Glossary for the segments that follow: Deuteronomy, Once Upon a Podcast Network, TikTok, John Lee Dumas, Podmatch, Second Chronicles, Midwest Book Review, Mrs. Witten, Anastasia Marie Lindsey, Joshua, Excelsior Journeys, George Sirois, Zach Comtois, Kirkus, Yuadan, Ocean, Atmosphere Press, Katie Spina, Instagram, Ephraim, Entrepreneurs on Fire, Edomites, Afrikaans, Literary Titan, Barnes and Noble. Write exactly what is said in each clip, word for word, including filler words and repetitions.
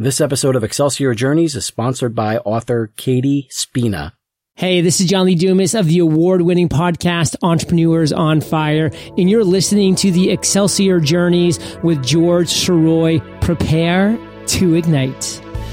This episode of Excelsior Journeys is sponsored by author Katie Spina. Hey, this is John Lee Dumas of the award-winning podcast Entrepreneurs on Fire, and you're listening to the Excelsior Journeys with George Sirois. Prepare to ignite.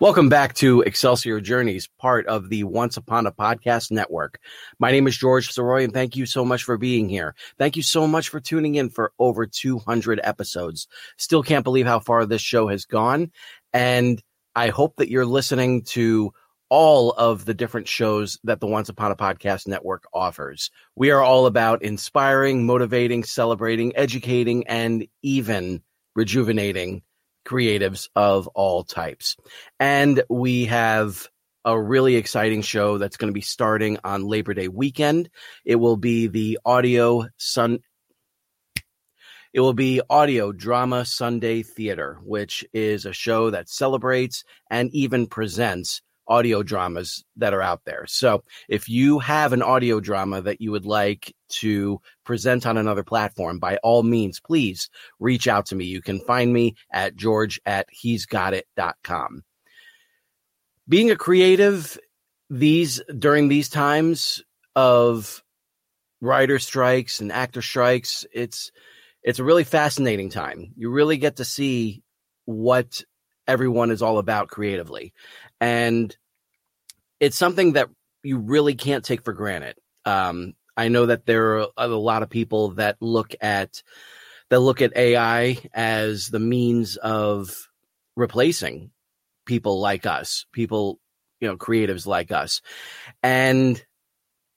Welcome back to Excelsior Journeys, part of the Once Upon a Podcast Network. My name is George Sirois, and thank you so much for being here. Thank you so much for tuning in for over two hundred episodes. Still can't believe how far this show has gone, and I hope that you're listening to all of the different shows that the Once Upon a Podcast Network offers. We are all about inspiring, motivating, celebrating, educating, and even rejuvenating creatives of all types. And we have a really exciting show that's going to be starting on Labor Day weekend. It will be the audio sun. It will be Audio Drama Sunday Theater, which is a show that celebrates and even presents audio dramas that are out there. So if you have an audio drama that you would like to present on another platform, by all means, please reach out to me. You can find me at George at he's got it dot com. Being a creative these during these times of writer strikes and actor strikes, it's it's a really fascinating time. You really get to see what everyone is all about creatively. And it's something that you really can't take for granted. Um, I know that there are a lot of people that look at that look at A I as the means of replacing people like us, people, you know, creatives like us. And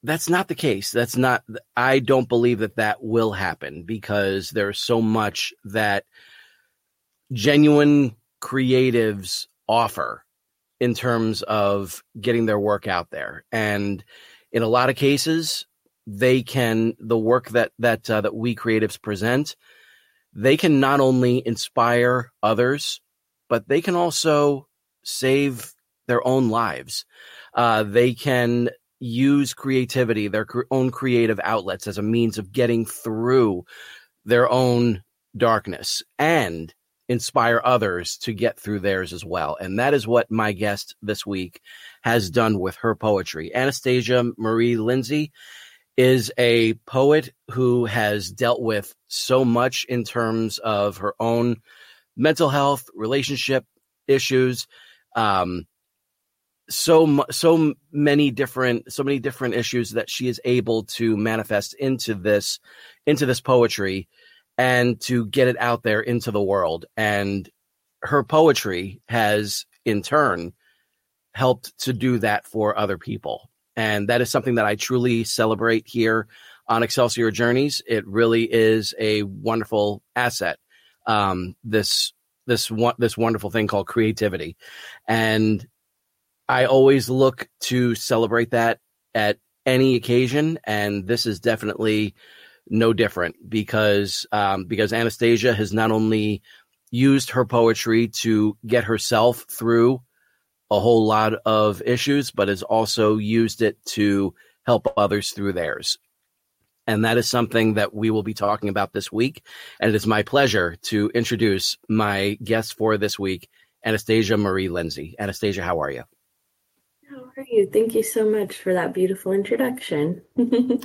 that's not the case. That's not, I don't believe that that will happen, because there's so much that genuine creatives offer in terms of getting their work out there. And in a lot of cases, they can, the work that, that, uh, that we creatives present, they can not only inspire others, but they can also save their own lives. Uh, they can use creativity, their cre- own creative outlets as a means of getting through their own darkness and inspire others to get through theirs as well. And that is what my guest this week has done with her poetry. Anastasia Marie Lindsey is a poet who has dealt with so much in terms of her own mental health, relationship issues, um, so so many different so many different issues that she is able to manifest into this into this poetry and to get it out there into the world. And her poetry has, in turn, helped to do that for other people. And that is something that I truly celebrate here on Excelsior Journeys. It really is a wonderful asset, um, this this this wonderful thing called creativity. And I always look to celebrate that at any occasion, and this is definitely no different, because um, because Anastasia has not only used her poetry to get herself through a whole lot of issues, but has also used it to help others through theirs. And that is something that we will be talking about this week. And it is my pleasure to introduce my guest for this week, Anastasia Marie Lindsey. Anastasia, how are you? How are you? Thank you so much for that beautiful introduction.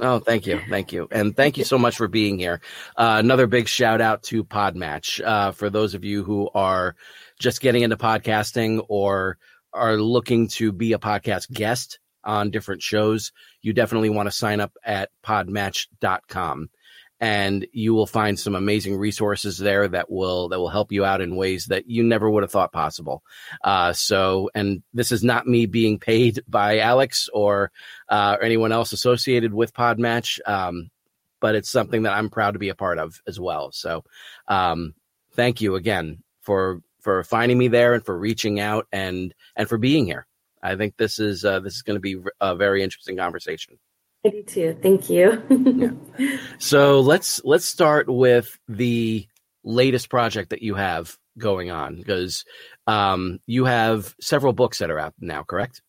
Oh, thank you. Thank you. And thank you so much for being here. Uh, another big shout out to Podmatch. Uh, for those of you who are just getting into podcasting or are looking to be a podcast guest on different shows, you definitely want to sign up at podmatch dot com. And you will find some amazing resources there that will that will help you out in ways that you never would have thought possible. Uh, so, and this is not me being paid by Alex or uh, or anyone else associated with Podmatch, um, but it's something that I'm proud to be a part of as well. So, um, thank you again for for finding me there and for reaching out and and for being here. I think this is uh, this is going to be a very interesting conversation. I do too. Thank you. yeah. So let's let's start with the latest project that you have going on, because um, you have several books that are out now, correct?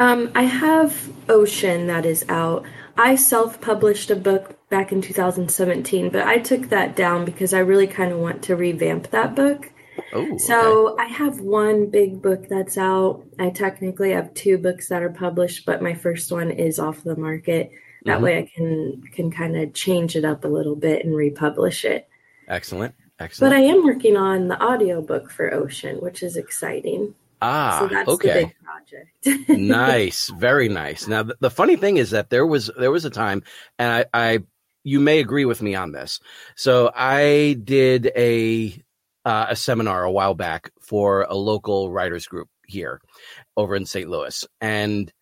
Um, I have Ocean that is out. I self-published a book back in two thousand seventeen, but I took that down because I really kind of want to revamp that book. Oh, so okay. I have one big book that's out. I technically have two books that are published, but my first one is off the market. That mm-hmm. way I can can kind of change it up a little bit and republish it. Excellent. Excellent. But I am working on the audiobook for Ocean, which is exciting. Ah, so that's okay. The big project. Nice. Very nice. Now, the, the funny thing is that there was there was a time, and I, I you may agree with me on this. So I did a... Uh, a seminar a while back for a local writers group here over in Saint Louis. And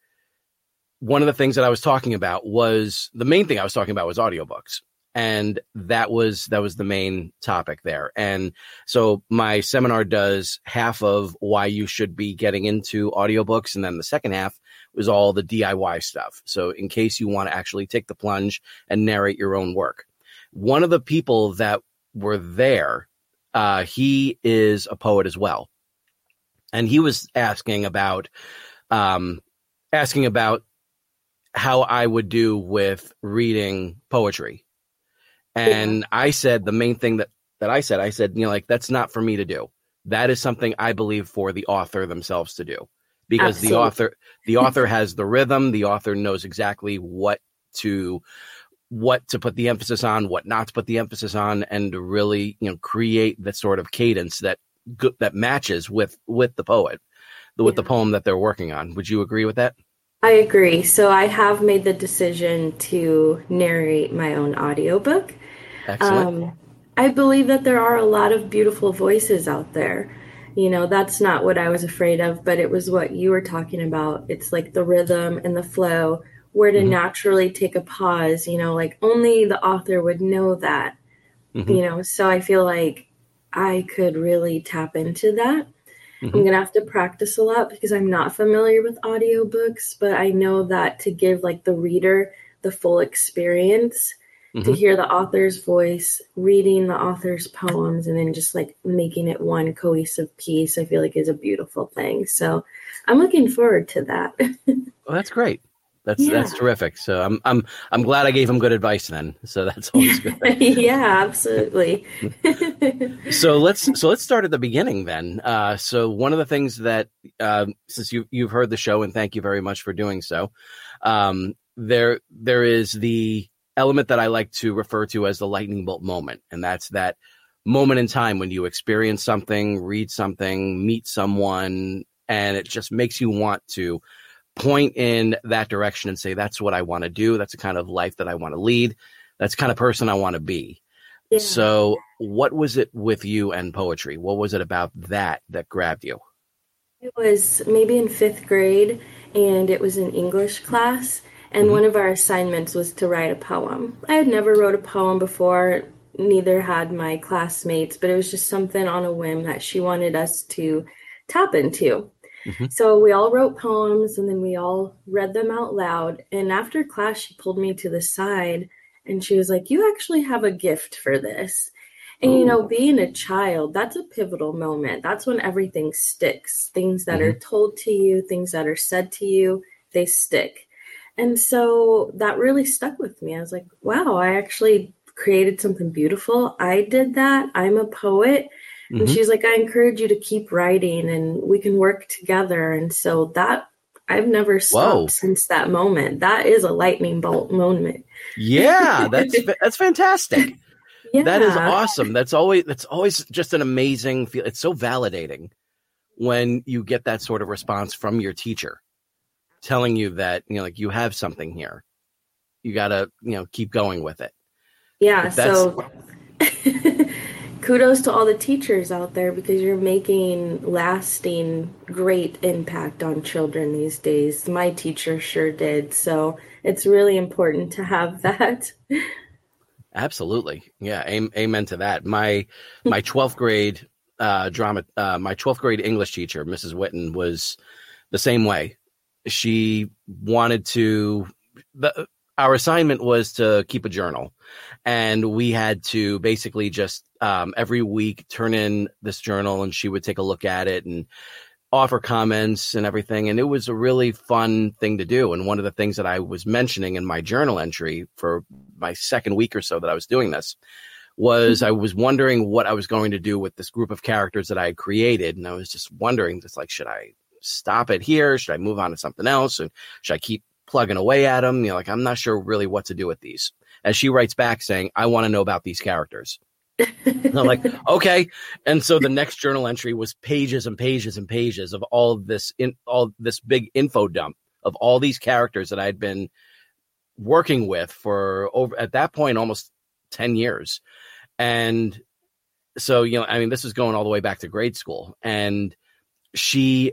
one of the things that I was talking about was the main thing I was talking about was audiobooks. And that was, that was the main topic there. And so my seminar does half of why you should be getting into audiobooks. And then the second half was all the D I Y stuff. So in case you want to actually take the plunge and narrate your own work, one of the people that were there, Uh, he is a poet as well. And he was asking about, um, asking about how I would do with reading poetry. And yeah. I said, the main thing that, that I said, I said, you know, like, that's not for me to do. That is something I believe for the author themselves to do, because Absolutely. the author, the author has the rhythm. The author knows exactly what to what to put the emphasis on, what not to put the emphasis on, and to really, you know, create that sort of cadence that that matches with with the poet, with yeah. the poem that they're working on. Would you agree with that? I agree. So I have made the decision to narrate my own audiobook. Excellent. Um, I believe that there are a lot of beautiful voices out there. You know, that's not what I was afraid of, but it was what you were talking about. It's like the rhythm and the flow, where to mm-hmm. naturally take a pause, you know, like only the author would know that, mm-hmm. you know, so I feel like I could really tap into that. Mm-hmm. I'm going to have to practice a lot because I'm not familiar with audiobooks, but I know that to give like the reader the full experience, mm-hmm. to hear the author's voice, reading the author's poems, and then just like making it one cohesive piece, I feel like is a beautiful thing. So I'm looking forward to that. Well, that's great. That's yeah. that's terrific. So I'm I'm I'm glad I gave him good advice then. So that's always good. Yeah, absolutely. so let's so let's start at the beginning then. Uh, so one of the things that uh, since you you've heard the show, and thank you very much for doing so, um, there there is the element that I like to refer to as the lightning bolt moment, and that's that moment in time when you experience something, read something, meet someone, and it just makes you want to point in that direction and say, that's what I want to do. That's the kind of life that I want to lead. That's the kind of person I want to be. Yeah. So what was it with you and poetry? What was it about that that grabbed you? It was maybe in fifth grade, and it was an English class. And mm-hmm. one of our assignments was to write a poem. I had never wrote a poem before. Neither had my classmates, but it was just something on a whim that she wanted us to tap into. Mm-hmm. So we all wrote poems, and then we all read them out loud. And after class, she pulled me to the side and she was like, you actually have a gift for this. And, oh. you know, being a child, that's a pivotal moment. That's when everything sticks. Things that mm-hmm. are told to you, things that are said to you, they stick. And so that really stuck with me. I was like, wow, I actually created something beautiful. I did that. I'm a poet. And mm-hmm. she's like, I encourage you to keep writing, and we can work together. And so that I've never stopped Whoa. since that moment. That is a lightning bolt moment. Yeah, that's that's fantastic. Yeah. That is awesome. That's always that's always just an amazing feel. It's so validating when you get that sort of response from your teacher telling you that, you know, like, you have something here. You got to, you know, keep going with it. Yeah, so kudos to all the teachers out there, because you're making lasting, great impact on children these days. My teacher sure did. So it's really important to have that. Absolutely. Yeah. Amen to that. My my twelfth grade uh, drama, uh, my twelfth grade English teacher, Missus Witten, was the same way. she wanted to, the, our assignment was to keep a journal. And we had to basically just um, every week turn in this journal, and she would take a look at it and offer comments and everything. And it was a really fun thing to do. And one of the things that I was mentioning in my journal entry for my second week or so that I was doing this was I was wondering what I was going to do with this group of characters that I had created. And I was just wondering, just like, should I stop it here? Should I move on to something else? And should I keep plugging away at them? You know, like, I'm not sure really what to do with these. And she writes back saying, I want to know about these characters. And I'm like, okay. And so the next journal entry was pages and pages and pages of all of this, in all this big info dump of all these characters that I'd been working with for over at that point, almost ten years. And so, you know, I mean, this is going all the way back to grade school. And she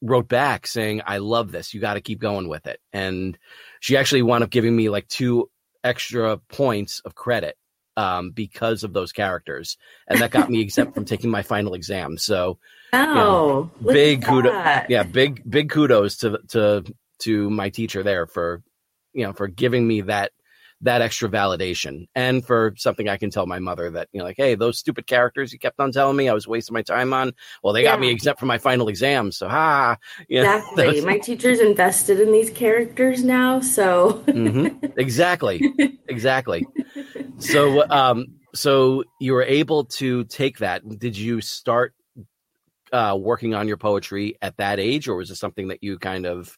wrote back saying, I love this. You got to keep going with it. And she actually wound up giving me like two extra points of credit um, because of those characters. And that got me exempt from taking my final exam. So oh, you know, big kudos. Yeah. Big, big kudos to, to, to my teacher there for, you know, for giving me that, that extra validation, and for something I can tell my mother that, you know, like, hey, those stupid characters you kept on telling me I was wasting my time on. Well, they yeah. got me exempt from my final exam. So, ha, you exactly. know, was... my teacher's invested in these characters now. So mm-hmm. exactly. Exactly. So, um, so you were able to take that. Did you start uh, working on your poetry at that age, or was it something that you kind of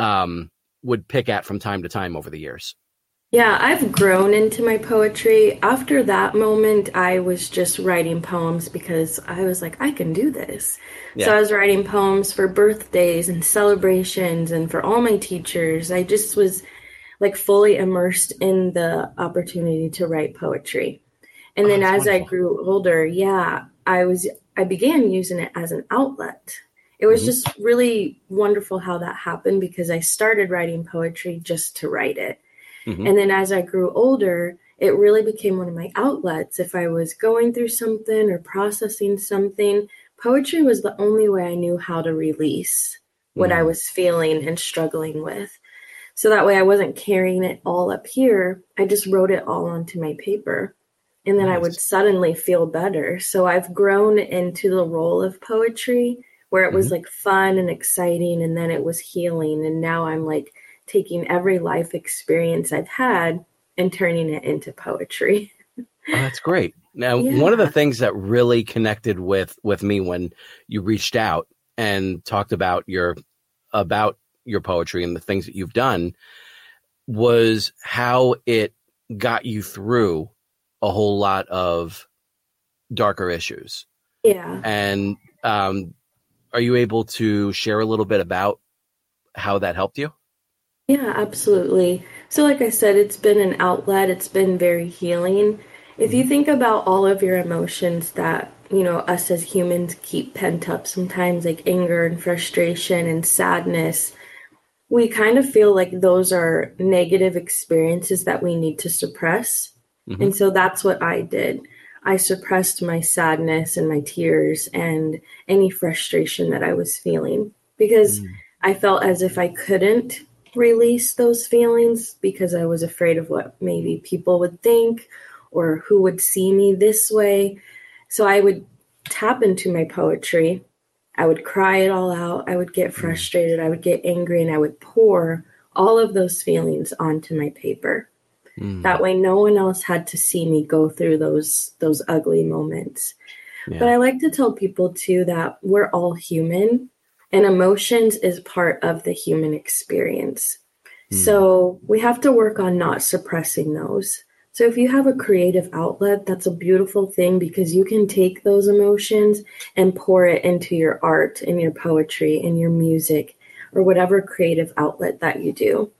um, would pick at from time to time over the years? Yeah, I've grown into my poetry. After that moment, I was just writing poems because I was like, I can do this. Yeah. So I was writing poems for birthdays and celebrations and for all my teachers. I just was like fully immersed in the opportunity to write poetry. And then oh, that's as wonderful. I grew older, yeah, I was I began using it as an outlet. It was mm-hmm. just really wonderful how that happened, because I started writing poetry just to write it. Mm-hmm. And then as I grew older, it really became one of my outlets. If I was going through something or processing something, poetry was the only way I knew how to release what mm-hmm. I was feeling and struggling with. So that way I wasn't carrying it all up here. I just wrote it all onto my paper, and then nice. I would suddenly feel better. So I've grown into the role of poetry where it mm-hmm. was like fun and exciting, and then it was healing. And now I'm like, taking every life experience I've had and turning it into poetry. Oh, that's great. Now, yeah. one of the things that really connected with, with me when you reached out and talked about your, about your poetry and the things that you've done was how it got you through a whole lot of darker issues. Yeah. And um, are you able to share a little bit about how that helped you? Yeah, absolutely. So like I said, it's been an outlet. It's been very healing. If you think about all of your emotions that, you know, us as humans keep pent up sometimes, like anger and frustration and sadness, we kind of feel like those are negative experiences that we need to suppress. Mm-hmm. And so that's what I did. I suppressed my sadness and my tears and any frustration that I was feeling, because mm. I felt as if I couldn't release those feelings because I was afraid of what maybe people would think or who would see me this way. So I would tap into my poetry. I would cry it all out. I would get frustrated. I would get angry, and I would pour all of those feelings onto my paper. Mm. That way no one else had to see me go through those, those ugly moments. Yeah. But I like to tell people too that we're all human. And emotions is part of the human experience. Mm. So we have to work on not suppressing those. So if you have a creative outlet, that's a beautiful thing, because you can take those emotions and pour it into your art, in your poetry, in your music, or whatever creative outlet that you do.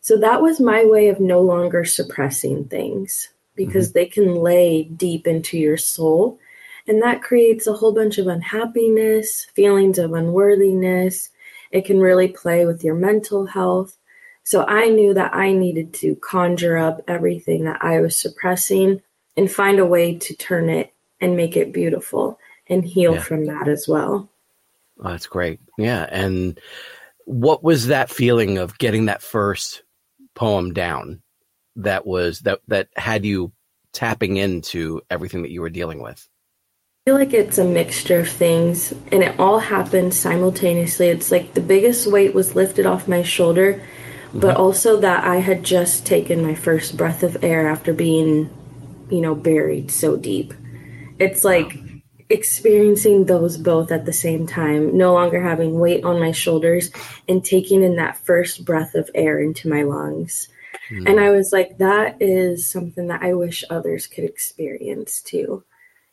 So that was my way of no longer suppressing things, because mm-hmm. they can lay deep into your soul. And that creates a whole bunch of unhappiness, feelings of unworthiness. It can really play with your mental health. So I knew that I needed to conjure up everything that I was suppressing and find a way to turn it and make it beautiful and heal yeah. from that as well. Oh, that's great. Yeah. And What was that feeling of getting that first poem down that was that that had you tapping into everything that you were dealing with? I feel like it's a mixture of things, and it all happened simultaneously. It's like the biggest weight was lifted off my shoulder, but mm-hmm. also that I had just taken my first breath of air after being, you know, buried so deep. It's like experiencing those both at the same time, no longer having weight on my shoulders and taking in that first breath of air into my lungs. Mm-hmm. And I was like, that is something that I wish others could experience too.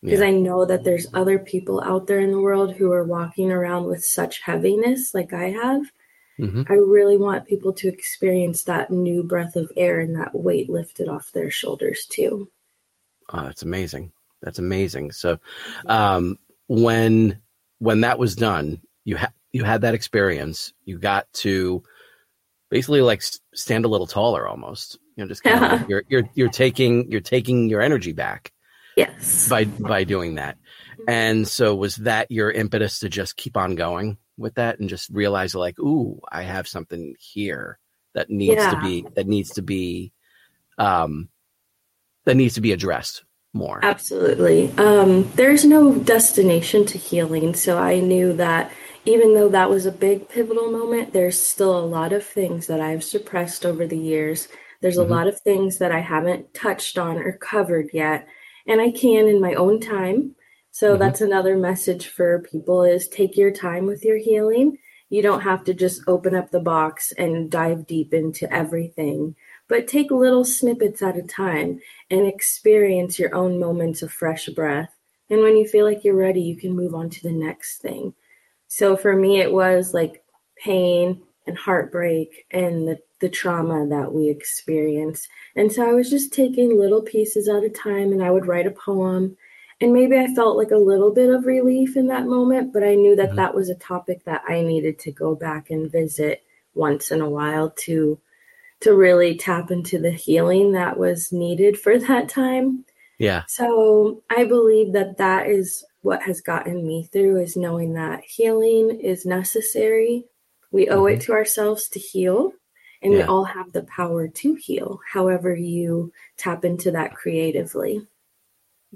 Because yeah. I know that there's other people out there in the world who are walking around with such heaviness like I have. Mm-hmm. I really want people to experience that new breath of air and that weight lifted off their shoulders too. Oh, that's amazing. That's amazing. So um, when when that was done, you, ha- you had that experience. You got to basically like stand a little taller almost. You know, just kind of like you're, you're, you're taking you're taking your energy back. Yes. By by doing that. And so was that your impetus to just keep on going with that and just realize like, ooh, I have something here that needs yeah. to be that needs to be um that needs to be addressed more. Absolutely. Um there's no destination to healing. So I knew that even though that was a big pivotal moment, there's still a lot of things that I've suppressed over the years. There's a mm-hmm. lot of things that I haven't touched on or covered yet. And I can in my own time. So mm-hmm. that's another message for people is take your time with your healing. You don't have to just open up the box and dive deep into everything, but take little snippets at a time and experience your own moments of fresh breath. And when you feel like you're ready, you can move on to the next thing. So for me, it was like pain and heartbreak and the the trauma that we experience. And so I was just taking little pieces at a time, and I would write a poem, and maybe I felt like a little bit of relief in that moment, but I knew that mm-hmm. that was a topic that I needed to go back and visit once in a while to, to really tap into the healing that was needed for that time. Yeah. So I believe that that is what has gotten me through is knowing that healing is necessary. We owe mm-hmm. it to ourselves to heal. And yeah. we all have the power to heal, however you tap into that creatively.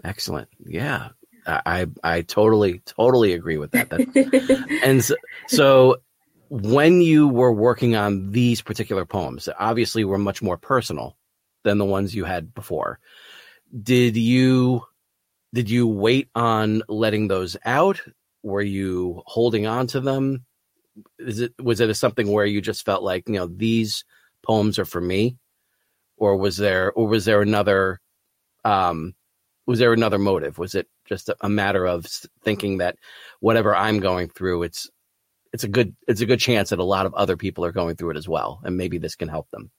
Excellent. Yeah, I I totally, totally agree with that. that and so, so when you were working on these particular poems that obviously were much more personal than the ones you had before, did you did you wait on letting those out? Were you holding on to them? Is it was it a something where you just felt like, you know, these poems are for me, or was there or was there another um, was there another motive? Was it just a, a matter of thinking that whatever I'm going through, it's it's a good it's a good chance that a lot of other people are going through it as well, and maybe this can help them?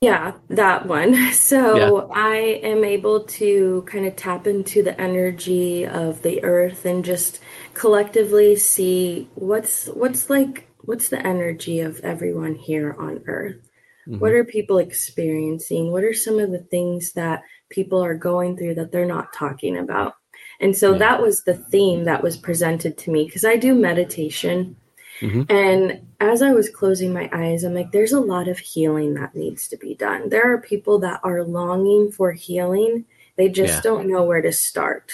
Yeah, that one. So yeah. I am able to kind of tap into the energy of the earth and just collectively see what's what's like, what's the energy of everyone here on earth? Mm-hmm. What are people experiencing? What are some of the things that people are going through that they're not talking about? And so yeah. that was the theme that was presented to me because I do meditation. Mm-hmm. And as I was closing my eyes, I'm like, there's a lot of healing that needs to be done. There are people that are longing for healing. They just yeah. don't know where to start.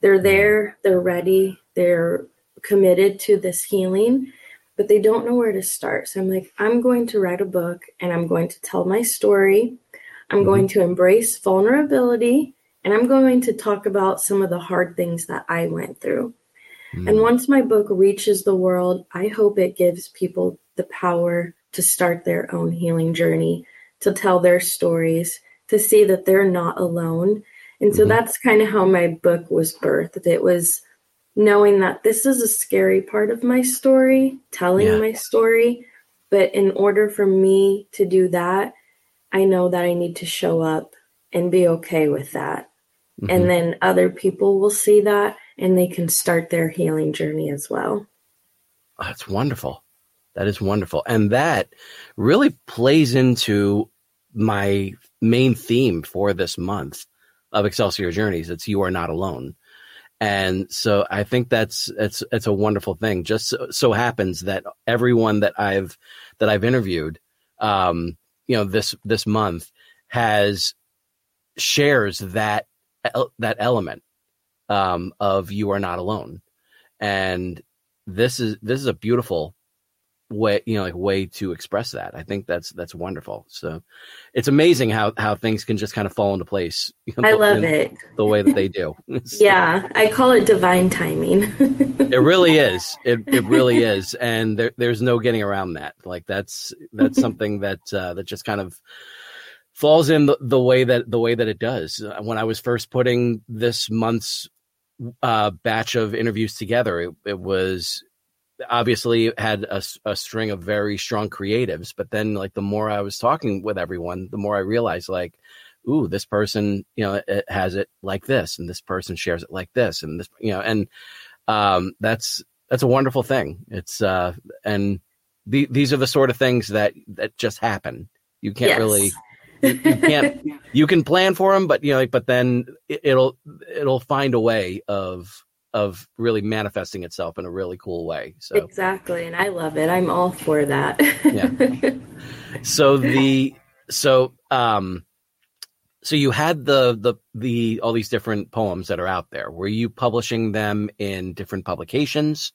They're there. They're ready. They're committed to this healing, but they don't know where to start. So I'm like, I'm going to write a book and I'm going to tell my story. I'm mm-hmm. going to embrace vulnerability, and I'm going to talk about some of the hard things that I went through. And once my book reaches the world, I hope it gives people the power to start their own healing journey, to tell their stories, to see that they're not alone. And so mm-hmm. that's kind of how my book was birthed. It was knowing that this is a scary part of my story, telling yeah. my story. But in order for me to do that, I know that I need to show up and be okay with that. Mm-hmm. And then other people will see that, and they can start their healing journey as well. Oh, that's wonderful. That is wonderful. And that really plays into my main theme for this month of Excelsior Journeys. It's you are not alone. And so I think that's it's it's a wonderful thing. Just so, so happens that everyone that I've that I've interviewed, um, you know, this this month has shares that that element um, of you are not alone. And this is this is a beautiful way, you know, like way to express that. I think that's that's wonderful. So it's amazing how how things can just kind of fall into place. You know, I love it the way that they do. So, yeah, I call it divine timing. It really is. It it really is, and there, there's no getting around that. Like that's that's something that uh, that just kind of falls in the, the way that the way that it does. When I was first putting this month's uh, batch of interviews together, it, it was. Obviously had a, a string of very strong creatives, but then like the more I was talking with everyone, the more I realized like, ooh, this person, you know, it has it like this, and this person shares it like this, and this, you know, and um, that's, that's a wonderful thing. It's uh, and the, these are the sort of things that, that just happen. You can't yes. really, you, you can't, you can plan for them, but you know, like, but then it, it'll, it'll find a way of, of really manifesting itself in a really cool way. So exactly. And I love it. I'm all for that. yeah. So the, so, um, so you had the, the, the, all these different poems that are out there. Were you publishing them in different publications,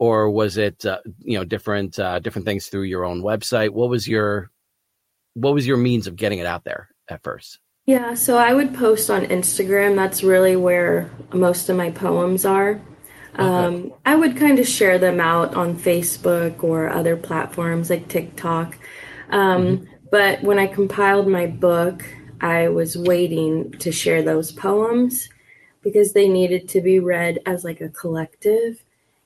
or was it, uh, you know, different, uh, different things through your own website? What was your, what was your means of getting it out there at first? Yeah, so I would post on Instagram. That's really where most of my poems are. Um, okay. I would kind of share them out on Facebook or other platforms like TikTok. Um, mm-hmm. But when I compiled my book, I was waiting to share those poems because they needed to be read as like a collective,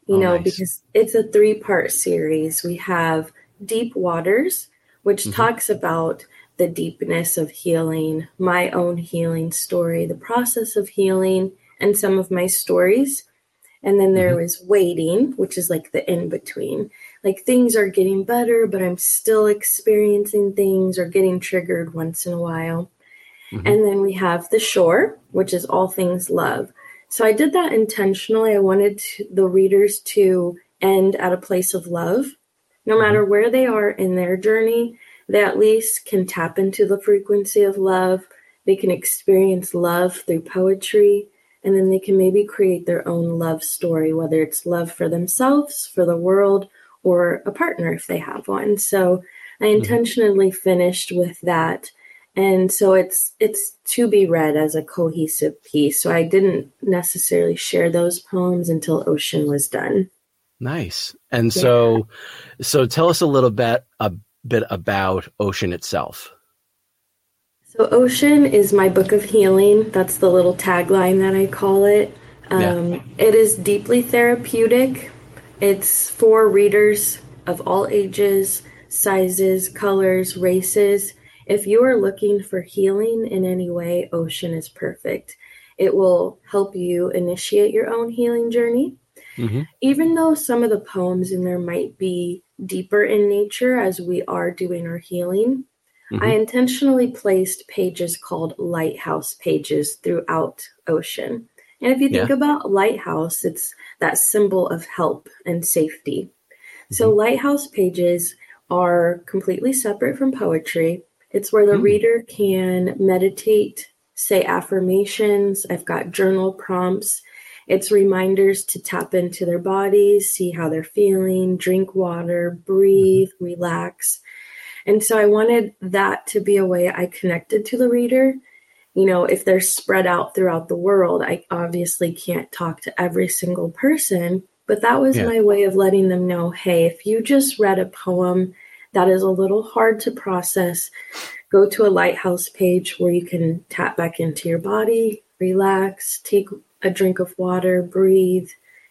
you oh, know, nice. Because it's a three-part series. We have Deep Waters, which mm-hmm. talks about the deepness of healing, my own healing story, the process of healing, and some of my stories. And then there is mm-hmm. Waiting, which is like the in-between. Like things are getting better, but I'm still experiencing things or getting triggered once in a while. Mm-hmm. And then we have The Shore, which is all things love. So I did that intentionally. I wanted to, the readers to end at a place of love, no matter where they are in their journey. They at least can tap into the frequency of love. They can experience love through poetry, and then they can maybe create their own love story, whether it's love for themselves, for the world, or a partner if they have one. So I intentionally mm-hmm. finished with that. And so it's it's to be read as a cohesive piece. So I didn't necessarily share those poems until Ocean was done. Nice. And yeah. so so tell us a little bit about bit about Ocean itself. So Ocean is my book of healing. That's the little tagline that I call it. Um, yeah. It is deeply therapeutic. It's for readers of all ages, sizes, colors, races. If you are looking for healing in any way, Ocean is perfect. It will help you initiate your own healing journey. Mm-hmm. Even though some of the poems in there might be deeper in nature as we are doing our healing, mm-hmm. I intentionally placed pages called lighthouse pages throughout Ocean. And if you think yeah. about lighthouse, it's that symbol of help and safety. Mm-hmm. So lighthouse pages are completely separate from poetry. It's where the mm-hmm. reader can meditate, say affirmations. I've got journal prompts. It's reminders to tap into their bodies, see how they're feeling, drink water, breathe, mm-hmm. relax. And so I wanted that to be a way I connected to the reader. You know, if they're spread out throughout the world, I obviously can't talk to every single person, but that was yeah. my way of letting them know, hey, if you just read a poem that is a little hard to process, go to a lighthouse page where you can tap back into your body, relax, take a drink of water, breathe,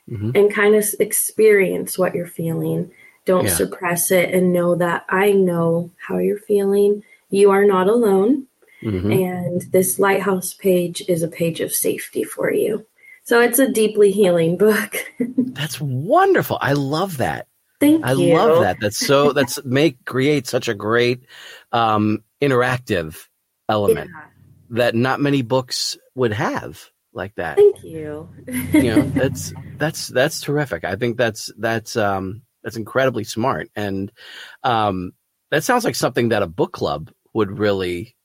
mm-hmm. and kind of experience what you're feeling. Don't yeah. suppress it, and know that I know how you're feeling. You are not alone. Mm-hmm. And this lighthouse page is a page of safety for you. So it's a deeply healing book. That's wonderful. I love that. Thank I you. I love that. That's so, that's make, create such a great um, interactive element yeah. that not many books would have. like that. Thank you. You know, that's that's that's terrific. I think that's that's um, that's incredibly smart, and um, that sounds like something that a book club would really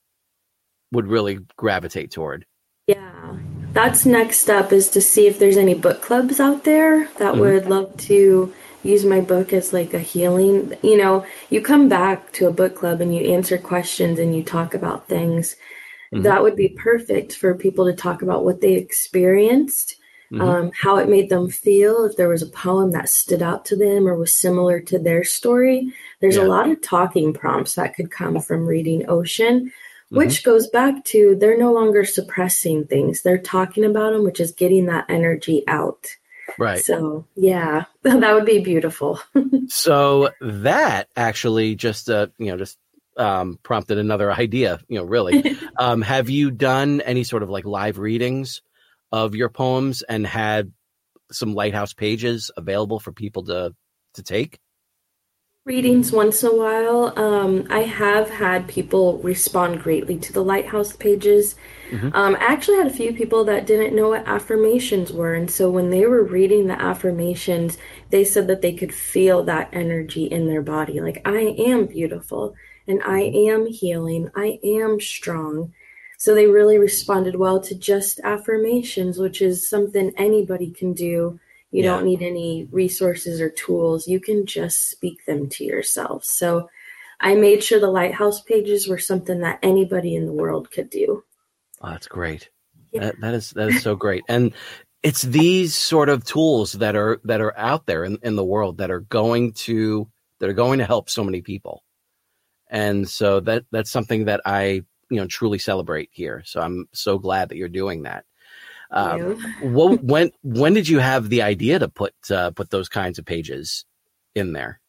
would really gravitate toward. Yeah, that's next up, is to see if there's any book clubs out there that mm-hmm. would love to use my book as like a healing. You know, you come back to a book club and you answer questions and you talk about things. Mm-hmm. That would be perfect for people to talk about what they experienced, mm-hmm. um, how it made them feel, if there was a poem that stood out to them or was similar to their story. There's yeah. a lot of talking prompts that could come from reading Ocean, mm-hmm. which goes back to they're no longer suppressing things. They're talking about them, which is getting that energy out. Right. So, yeah, that would be beautiful. So that actually just, uh, you know, just um, prompted another idea, you know, really. Um, have you done any sort of like live readings of your poems and had some lighthouse pages available for people to, to take? Readings once in a while. Um, I have had people respond greatly to the lighthouse pages. Mm-hmm. Um, I actually had a few people that didn't know what affirmations were. And so when they were reading the affirmations, they said that they could feel that energy in their body. Like, I am beautiful and I am healing. I am strong. So they really responded well to just affirmations, which is something anybody can do. You yeah. don't need any resources or tools. You can just speak them to yourself. So I made sure the lighthouse pages were something that anybody in the world could do. Oh, that's great. Yeah. That, that is that is so great. And it's these sort of tools that are that are out there in, in the world that are going to that are going to help so many people. And so that that's something that I, you know, truly celebrate here. So I'm so glad that you're doing that. Um, what, when when did you have the idea to put uh, put those kinds of pages in there?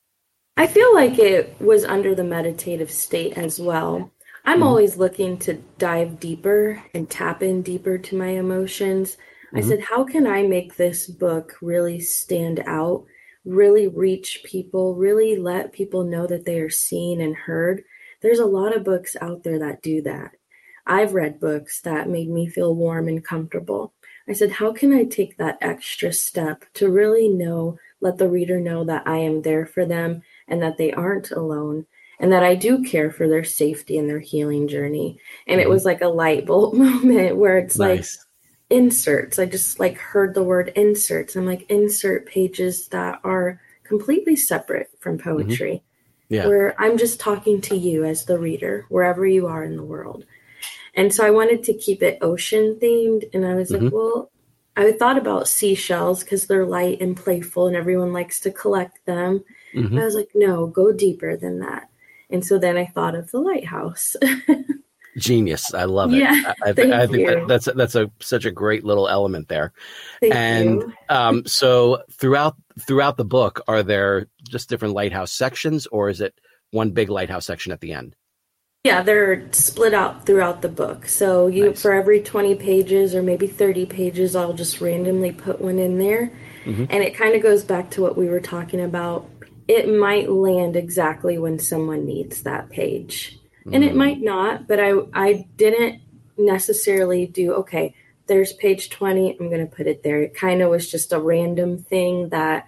I feel like it was under the meditative state as well. I'm mm-hmm. always looking to dive deeper and tap in deeper to my emotions. Mm-hmm. I said, how can I make this book really stand out, really reach people, really let people know that they are seen and heard? There's a lot of books out there that do that. I've read books that made me feel warm and comfortable. I said, how can I take that extra step to really know, let the reader know that I am there for them and that they aren't alone and that I do care for their safety and their healing journey. And it was like a light bulb moment where it's nice. Like inserts. I just like heard the word inserts. I'm like, insert pages that are completely separate from poetry, mm-hmm. yeah. where I'm just talking to you as the reader, wherever you are in the world. And so I wanted to keep it ocean themed. And I was mm-hmm. like, well, I thought about seashells because they're light and playful and everyone likes to collect them. Mm-hmm. I was like, no, go deeper than that. And so then I thought of the lighthouse. Genius. I love it. Yeah, I, I, thank I think you. That, that's, that's a, such a great little element there. Thank and you. um, so throughout, throughout the book, are there just different lighthouse sections, or is it one big lighthouse section at the end? Yeah, they're split out throughout the book. So you, nice. For every twenty pages or maybe thirty pages, I'll just randomly put one in there. Mm-hmm. And it kind of goes back to what we were talking about. It might land exactly when someone needs that page. Mm-hmm. And it might not, but I, I didn't necessarily do, okay, there's page twenty, I'm going to put it there. It kind of was just a random thing that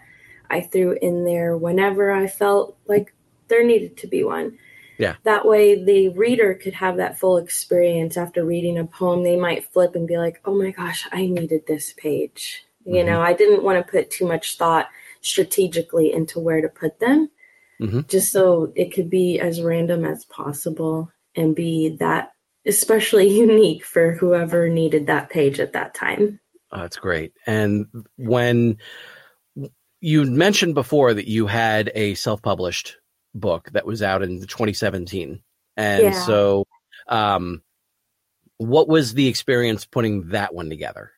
I threw in there whenever I felt like there needed to be one. Yeah. That way the reader could have that full experience after reading a poem. They might flip and be like, oh my gosh, I needed this page. Mm-hmm. You know, I didn't want to put too much thought strategically into where to put them, mm-hmm. just so it could be as random as possible and be that especially unique for whoever needed that page at that time. Oh, that's great. And when you mentioned before that you had a self-published book that was out in twenty seventeen. And yeah. so um, what was the experience putting that one together?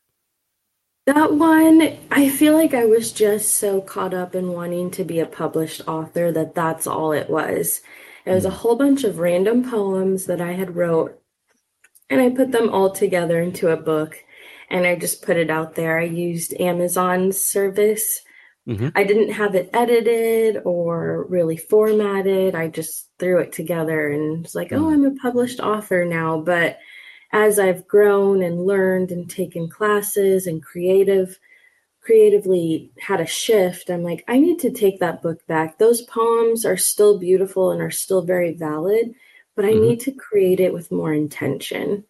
That one, I feel like I was just so caught up in wanting to be a published author that that's all it was. It was mm-hmm. a whole bunch of random poems that I had wrote, and I put them all together into a book, and I just put it out there. I used Amazon's service. Mm-hmm. I didn't have it edited or really formatted. I just threw it together and was like, oh, I'm a published author now. But as I've grown and learned and taken classes and creative, creatively had a shift, I'm like, I need to take that book back. Those poems are still beautiful and are still very valid, but I mm-hmm. need to create it with more intention.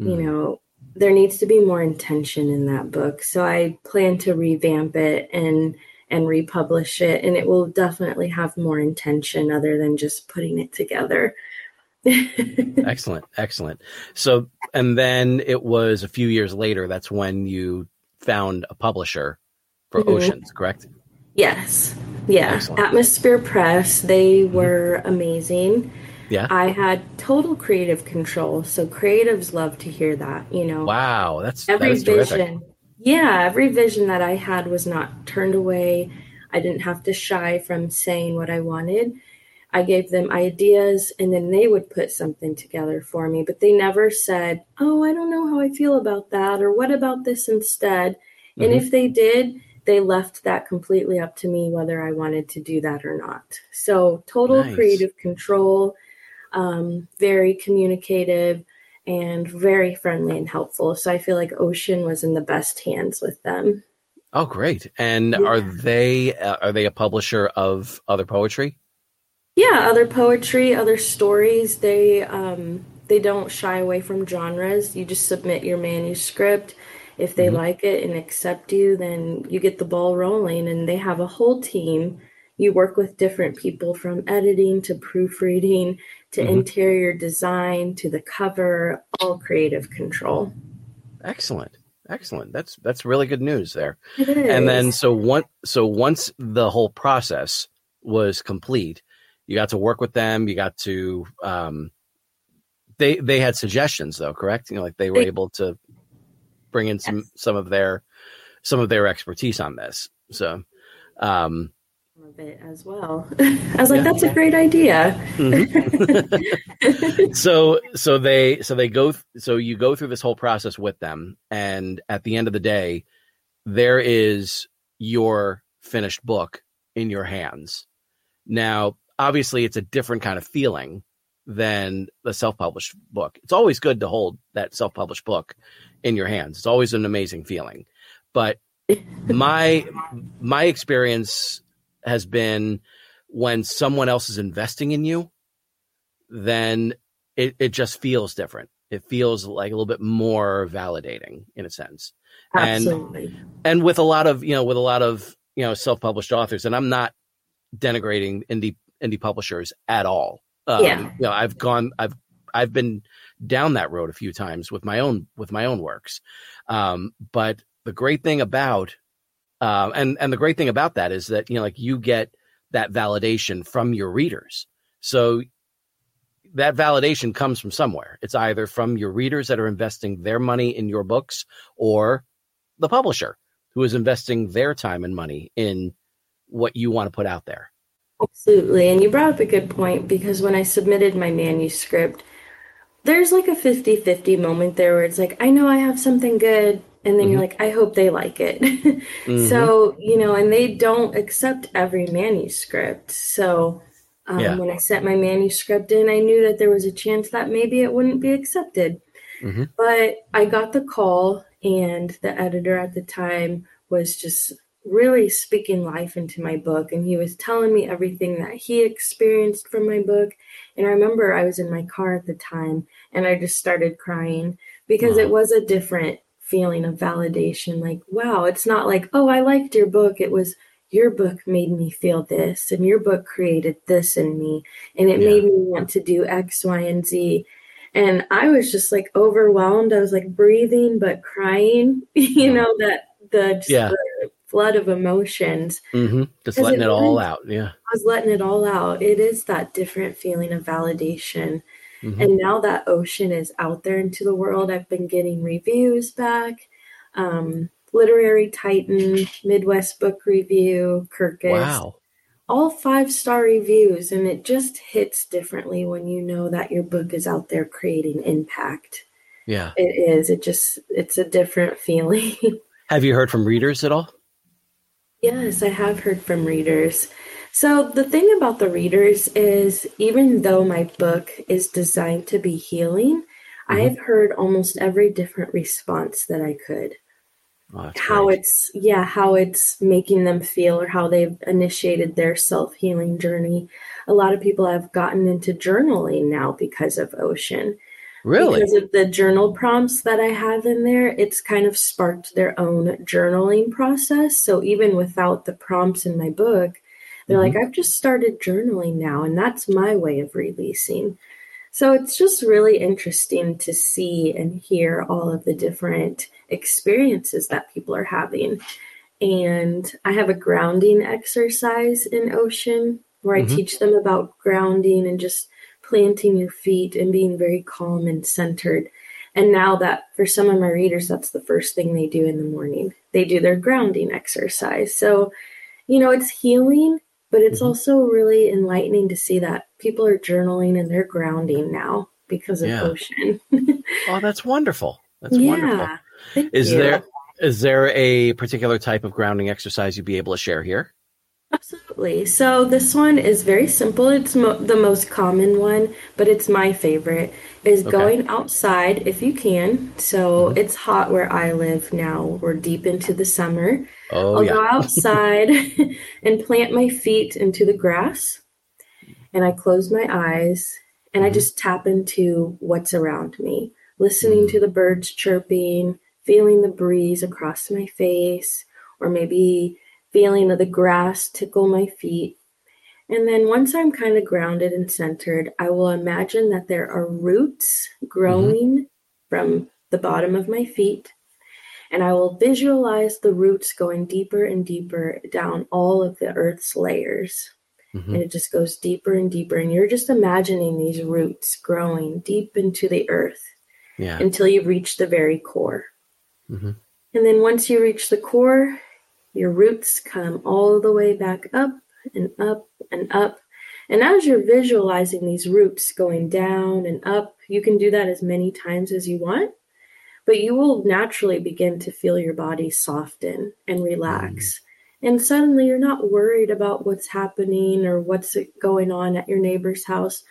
Mm-hmm. You know, there needs to be more intention in that book. So I plan to revamp it and and republish it, and it will definitely have more intention other than just putting it together. Excellent. Excellent. So, and then it was a few years later, that's when you found a publisher for mm-hmm. Oceans, correct? Yes. Yeah. Excellent. Atmosphere Press. They were mm-hmm. amazing. Yeah. I had total creative control. So creatives love to hear that, you know. Wow. That's every that is vision. Terrific. Yeah. Every vision that I had was not turned away. I didn't have to shy from saying what I wanted. I gave them ideas, and then they would put something together for me, but they never said, oh, I don't know how I feel about that, or what about this instead? Mm-hmm. And if they did, they left that completely up to me, whether I wanted to do that or not. So total nice. Creative control, um, very communicative, and very friendly and helpful. So I feel like Ocean was in the best hands with them. Oh, great. And yeah. are they, uh, are they a publisher of other poetry? Yeah, other poetry, other stories. They um, they don't shy away from genres. You just submit your manuscript. If they mm-hmm. like it and accept you, then you get the ball rolling. And they have a whole team. You work with different people, from editing to proofreading to mm-hmm. interior design to the cover, all creative control. Excellent. Excellent. That's that's really good news there. It is. And then so one, so once the whole process was complete, you got to work with them. You got to, um, they, they had suggestions though, correct? You know, like they were able to bring in some, yes. some of their, some of their expertise on this. So, um, a bit as well. I was like, yeah. that's a great idea. Mm-hmm. so, so they, so they go, th- so you go through this whole process with them. And at the end of the day, there is your finished book in your hands. Now, obviously, it's a different kind of feeling than the self-published book. It's always good to hold that self-published book in your hands. It's always an amazing feeling. But my my experience has been when someone else is investing in you, then it, it just feels different. It feels like a little bit more validating in a sense. Absolutely. And, and with a lot of, you know, with a lot of, you know, self-published authors, and I'm not denigrating indie indie publishers at all. Um, yeah. You know, I've gone, I've, I've been down that road a few times with my own, with my own works. Um, but the great thing about, um, uh, and, and the great thing about that is that, you know, like you get that validation from your readers. So that validation comes from somewhere. It's either from your readers that are investing their money in your books, or the publisher who is investing their time and money in what you want to put out there. Absolutely. And you brought up a good point, because when I submitted my manuscript, there's like a fifty-fifty moment there where it's like, I know I have something good. And then mm-hmm. you're like, I hope they like it. mm-hmm. So, you know, and they don't accept every manuscript. So um, yeah. when I sent my manuscript in, I knew that there was a chance that maybe it wouldn't be accepted. Mm-hmm. But I got the call, and the editor at the time was just really speaking life into my book. And he was telling me everything that he experienced from my book. And I remember I was in my car at the time, and I just started crying, because wow. it was a different feeling of validation. Like, wow, it's not like, oh, I liked your book. It was, your book made me feel this, and your book created this in me. And it yeah. made me want to do X, Y, and Z. And I was just like overwhelmed. I was like breathing, but crying, you know, that the, just yeah. the flood of emotions. Mm-hmm. Just letting it, it all out. Yeah. I was letting it all out. It is that different feeling of validation. Mm-hmm. And now that Ocean is out there into the world, I've been getting reviews back. Um, Literary Titan, Midwest Book Review, Kirkus. Wow. All five-star reviews. And it just hits differently when you know that your book is out there creating impact. Yeah. It is. It just, it's a different feeling. Have you heard from readers at all? Yes, I have heard from readers. So the thing about the readers is, even though my book is designed to be healing, Mm-hmm. I've heard almost every different response that I could. Oh, how great. it's, yeah, how it's making them feel or how they've initiated their self-healing journey. A lot of people have gotten into journaling now because of Ocean. Really? Because of the journal prompts that I have in there, it's kind of sparked their own journaling process. So even without the prompts in my book, they're mm-hmm. like, I've just started journaling now, and that's my way of releasing. So it's just really interesting to see and hear all of the different experiences that people are having. And I have a grounding exercise in Ocean where mm-hmm. I teach them about grounding and just planting your feet and being very calm and centered. And now that for some of my readers, that's the first thing they do in the morning. They do their grounding exercise. So, you know, it's healing, but it's mm-hmm. also really enlightening to see that people are journaling and they're grounding now because of yeah. Ocean. Oh, that's wonderful. That's yeah. wonderful. Thank is you. there is there a particular type of grounding exercise you'd be able to share here? Absolutely. So this one is very simple. It's mo- the most common one, but it's my favorite, is okay. going outside if you can. So mm-hmm. it's hot where I live now. We're deep into the summer. Oh, I'll yeah. go outside and plant my feet into the grass. And I close my eyes and I just tap into what's around me, listening to the birds chirping, feeling the breeze across my face, or maybe feeling of the grass tickle my feet. And then once I'm kind of grounded and centered, I will imagine that there are roots growing mm-hmm. from the bottom of my feet. And I will visualize the roots going deeper and deeper down all of the earth's layers. Mm-hmm. And it just goes deeper and deeper. And you're just imagining these roots growing deep into the earth yeah. until you reach the very core. Mm-hmm. And then once you reach the core, your roots come all the way back up and up and up. And as you're visualizing these roots going down and up, you can do that as many times as you want, but you will naturally begin to feel your body soften and relax. Mm-hmm. And suddenly you're not worried about what's happening or what's going on at your neighbor's house.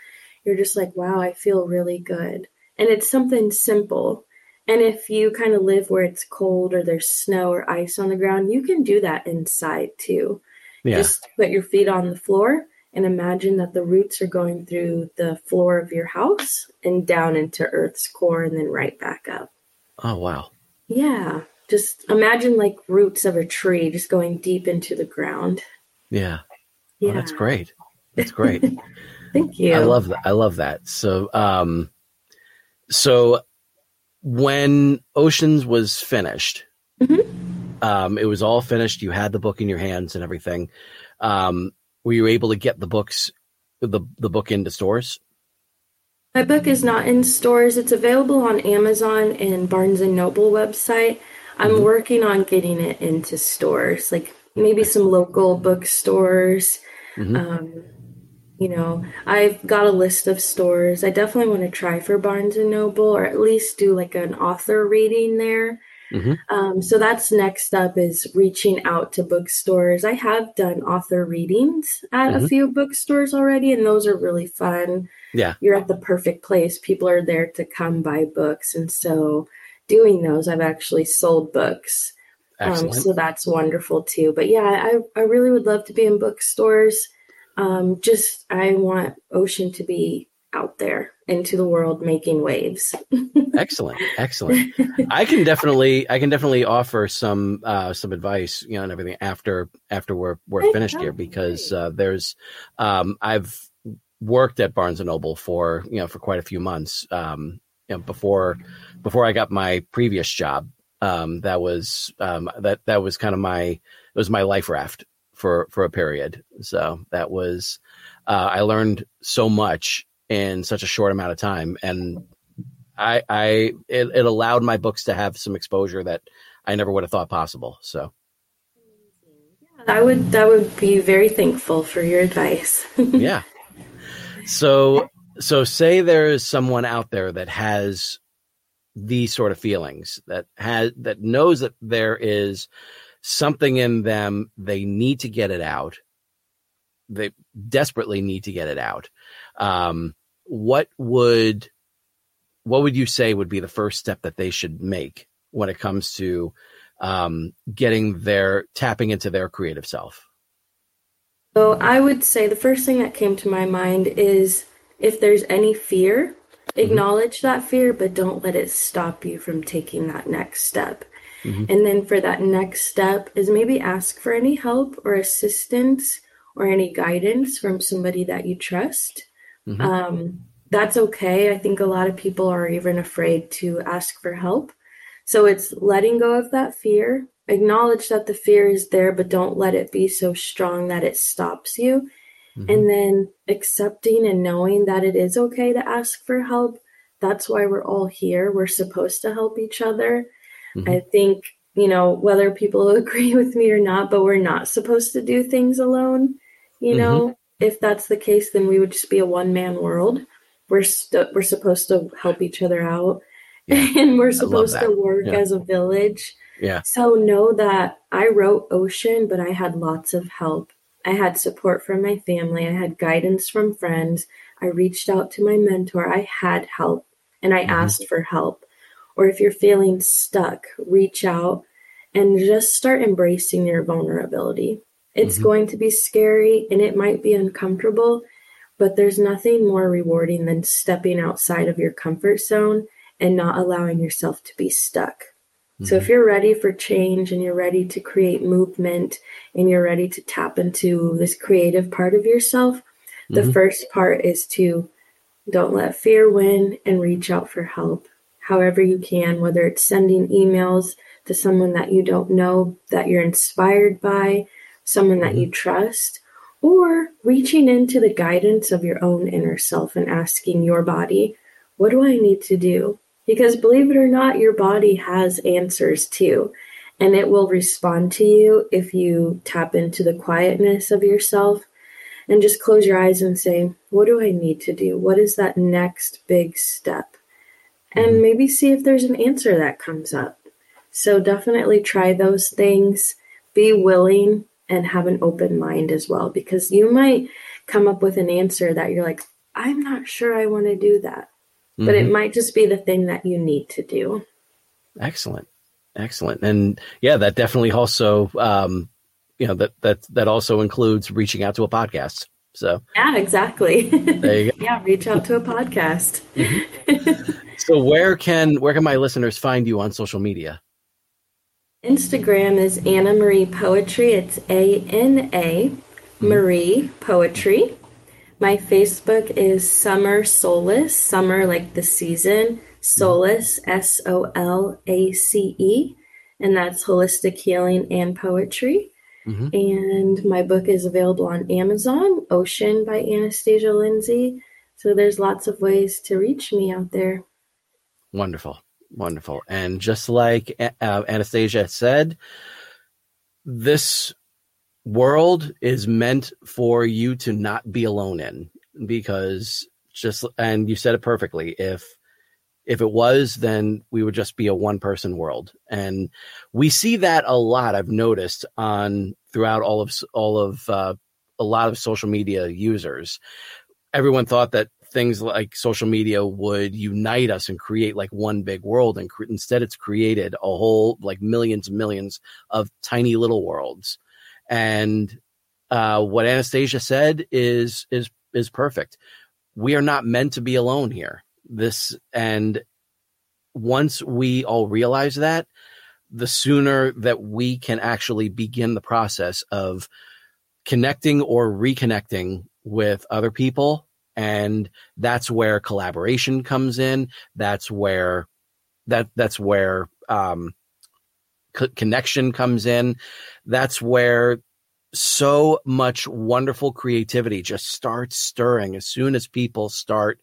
You're just like, wow, I feel really good. And it's something simple. And if you kind of live where it's cold or there's snow or ice on the ground, you can do that inside too. Yeah. Just put your feet on the floor and imagine that the roots are going through the floor of your house and down into Earth's core and then right back up. Oh, wow. Yeah. Just imagine like roots of a tree just going deep into the ground. Yeah. Yeah. Oh, that's great. That's great. Thank you. I love that. I love that. So, um, so when Oceans was finished, mm-hmm. um, it was all finished. You had the book in your hands and everything. Um, were you able to get the books, the, the book into stores? My book is not in stores. It's available on Amazon and Barnes and Noble website. I'm working on getting it into stores, like maybe some local bookstores. Mm-hmm. Um, you know, I've got a list of stores. I definitely want to try for Barnes and Noble or at least do like an author reading there. Mm-hmm. Um, so that's next up, is reaching out to bookstores. I have done author readings at mm-hmm. a few bookstores already, and those are really fun. Yeah. You're at the perfect place. People are there to come buy books. And so doing those, I've actually sold books. Um, so that's wonderful too. But yeah, I, I really would love to be in bookstores. Um, just, I want Ocean to be out there into the world making waves. Excellent. Excellent. I can definitely, I can definitely offer some, uh, some advice, you know, and everything after, after we're, we're I finished know. here, because, uh, there's, um, I've worked at Barnes and Noble for, you know, for quite a few months. Um, You know, before before I got my previous job, um, that was um, that that was kind of my it was my life raft for for a period. So that was uh, I learned so much in such a short amount of time, and I I it, it allowed my books to have some exposure that I never would have thought possible. So yeah, I would I would be very thankful for your advice. Yeah. So. So say there is someone out there that has these sort of feelings, that has that knows that there is something in them. They need to get it out. They desperately need to get it out. Um, what would what would you say would be the first step that they should make when it comes to um, getting their, tapping into their creative self? So I would say the first thing that came to my mind is if there's any fear, acknowledge mm-hmm. that fear, but don't let it stop you from taking that next step. Mm-hmm. And then for that next step is maybe ask for any help or assistance or any guidance from somebody that you trust. Mm-hmm. Um, that's okay. I think a lot of people are even afraid to ask for help. So it's letting go of that fear, acknowledge that the fear is there, but don't let it be so strong that it stops you. Mm-hmm. And then accepting and knowing that it is okay to ask for help. That's why we're all here. We're supposed to help each other. Mm-hmm. I think, you know, whether people agree with me or not, but we're not supposed to do things alone. You know, mm-hmm. if that's the case, then we would just be a one-man world. We're st- we're supposed to help each other out, yeah. and we're supposed to work yeah. as a village. Yeah. So know that I wrote Ocean, but I had lots of help. I had support from my family. I had guidance from friends. I reached out to my mentor. I had help, and I mm-hmm. asked for help. Or if you're feeling stuck, reach out and just start embracing your vulnerability. It's mm-hmm. going to be scary and it might be uncomfortable, but there's nothing more rewarding than stepping outside of your comfort zone and not allowing yourself to be stuck. Mm-hmm. So if you're ready for change and you're ready to create movement and you're ready to tap into this creative part of yourself, mm-hmm. the first part is to don't let fear win and reach out for help. However you can, whether it's sending emails to someone that you don't know, that you're inspired by, someone that you trust, or reaching into the guidance of your own inner self and asking your body, what do I need to do? Because believe it or not, your body has answers too, and it will respond to you if you tap into the quietness of yourself and just close your eyes and say, what do I need to do? What is that next big step? And maybe see if there's an answer that comes up. So definitely try those things. Be willing and have an open mind as well, because you might come up with an answer that you're like, I'm not sure I want to do that. Mm-hmm. But it might just be the thing that you need to do. Excellent. Excellent. And yeah, that definitely also, um, you know, that, that, that also includes reaching out to a podcast. So yeah, exactly. There you go. Yeah. Reach out to a podcast. Mm-hmm. So where can where can my listeners find you on social media? Instagram is Anna Marie Poetry. It's A N A Marie Poetry. My Facebook is Summer Solace. Summer like the season. Solace, S O L A C E. And that's Holistic Healing and Poetry. Mm-hmm. And my book is available on Amazon, Ocean by Anastasia Lindsey. So there's lots of ways to reach me out there. Wonderful. Wonderful. And just like uh, Anastasia said, this world is meant for you to not be alone in, because just, and you said it perfectly. If, if it was, then we would just be a one person world. And we see that a lot. I've noticed on throughout all of, all of uh, a lot of social media users. Everyone thought that things like social media would unite us and create like one big world. And cre- instead it's created a whole like millions and millions of tiny little worlds. And uh, what Anastasia said is, is, is perfect. We are not meant to be alone here. This, and once we all realize that, the sooner that we can actually begin the process of connecting or reconnecting with other people. And that's where collaboration comes in. That's where that that's where um, co- connection comes in. That's where so much wonderful creativity just starts stirring as soon as people start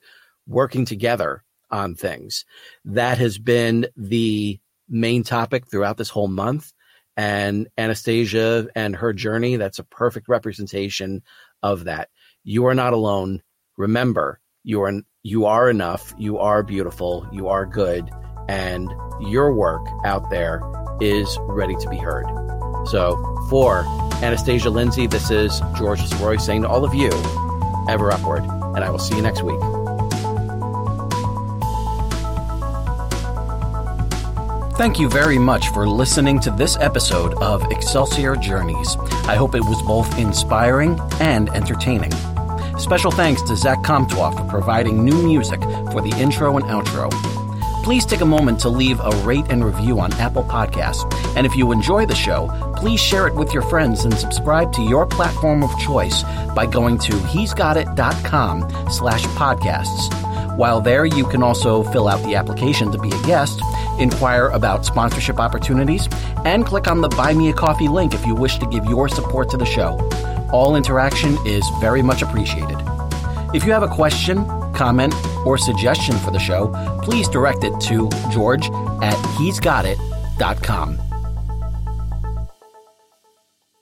working together on things. That has been the main topic throughout this whole month. And Anastasia and her journey, that's a perfect representation of that. You are not alone. Remember, you are, you are enough, you are beautiful, you are good, and your work out there is ready to be heard. So for Anastasia Lindsey, this is George Sirois saying to all of you, ever upward, and I will see you next week. Thank you very much for listening to this episode of Excelsior Journeys. I hope it was both inspiring and entertaining. Special thanks to Zach Comtois for providing new music for the intro and outro. Please take a moment to leave a rate and review on Apple Podcasts. And if you enjoy the show, please share it with your friends and subscribe to your platform of choice by going to he's got it dot com slash podcasts. While there, you can also fill out the application to be a guest, inquire about sponsorship opportunities, and click on the Buy Me a Coffee link if you wish to give your support to the show. All interaction is very much appreciated. If you have a question, comment, or suggestion for the show, please direct it to George at he's got it dot com.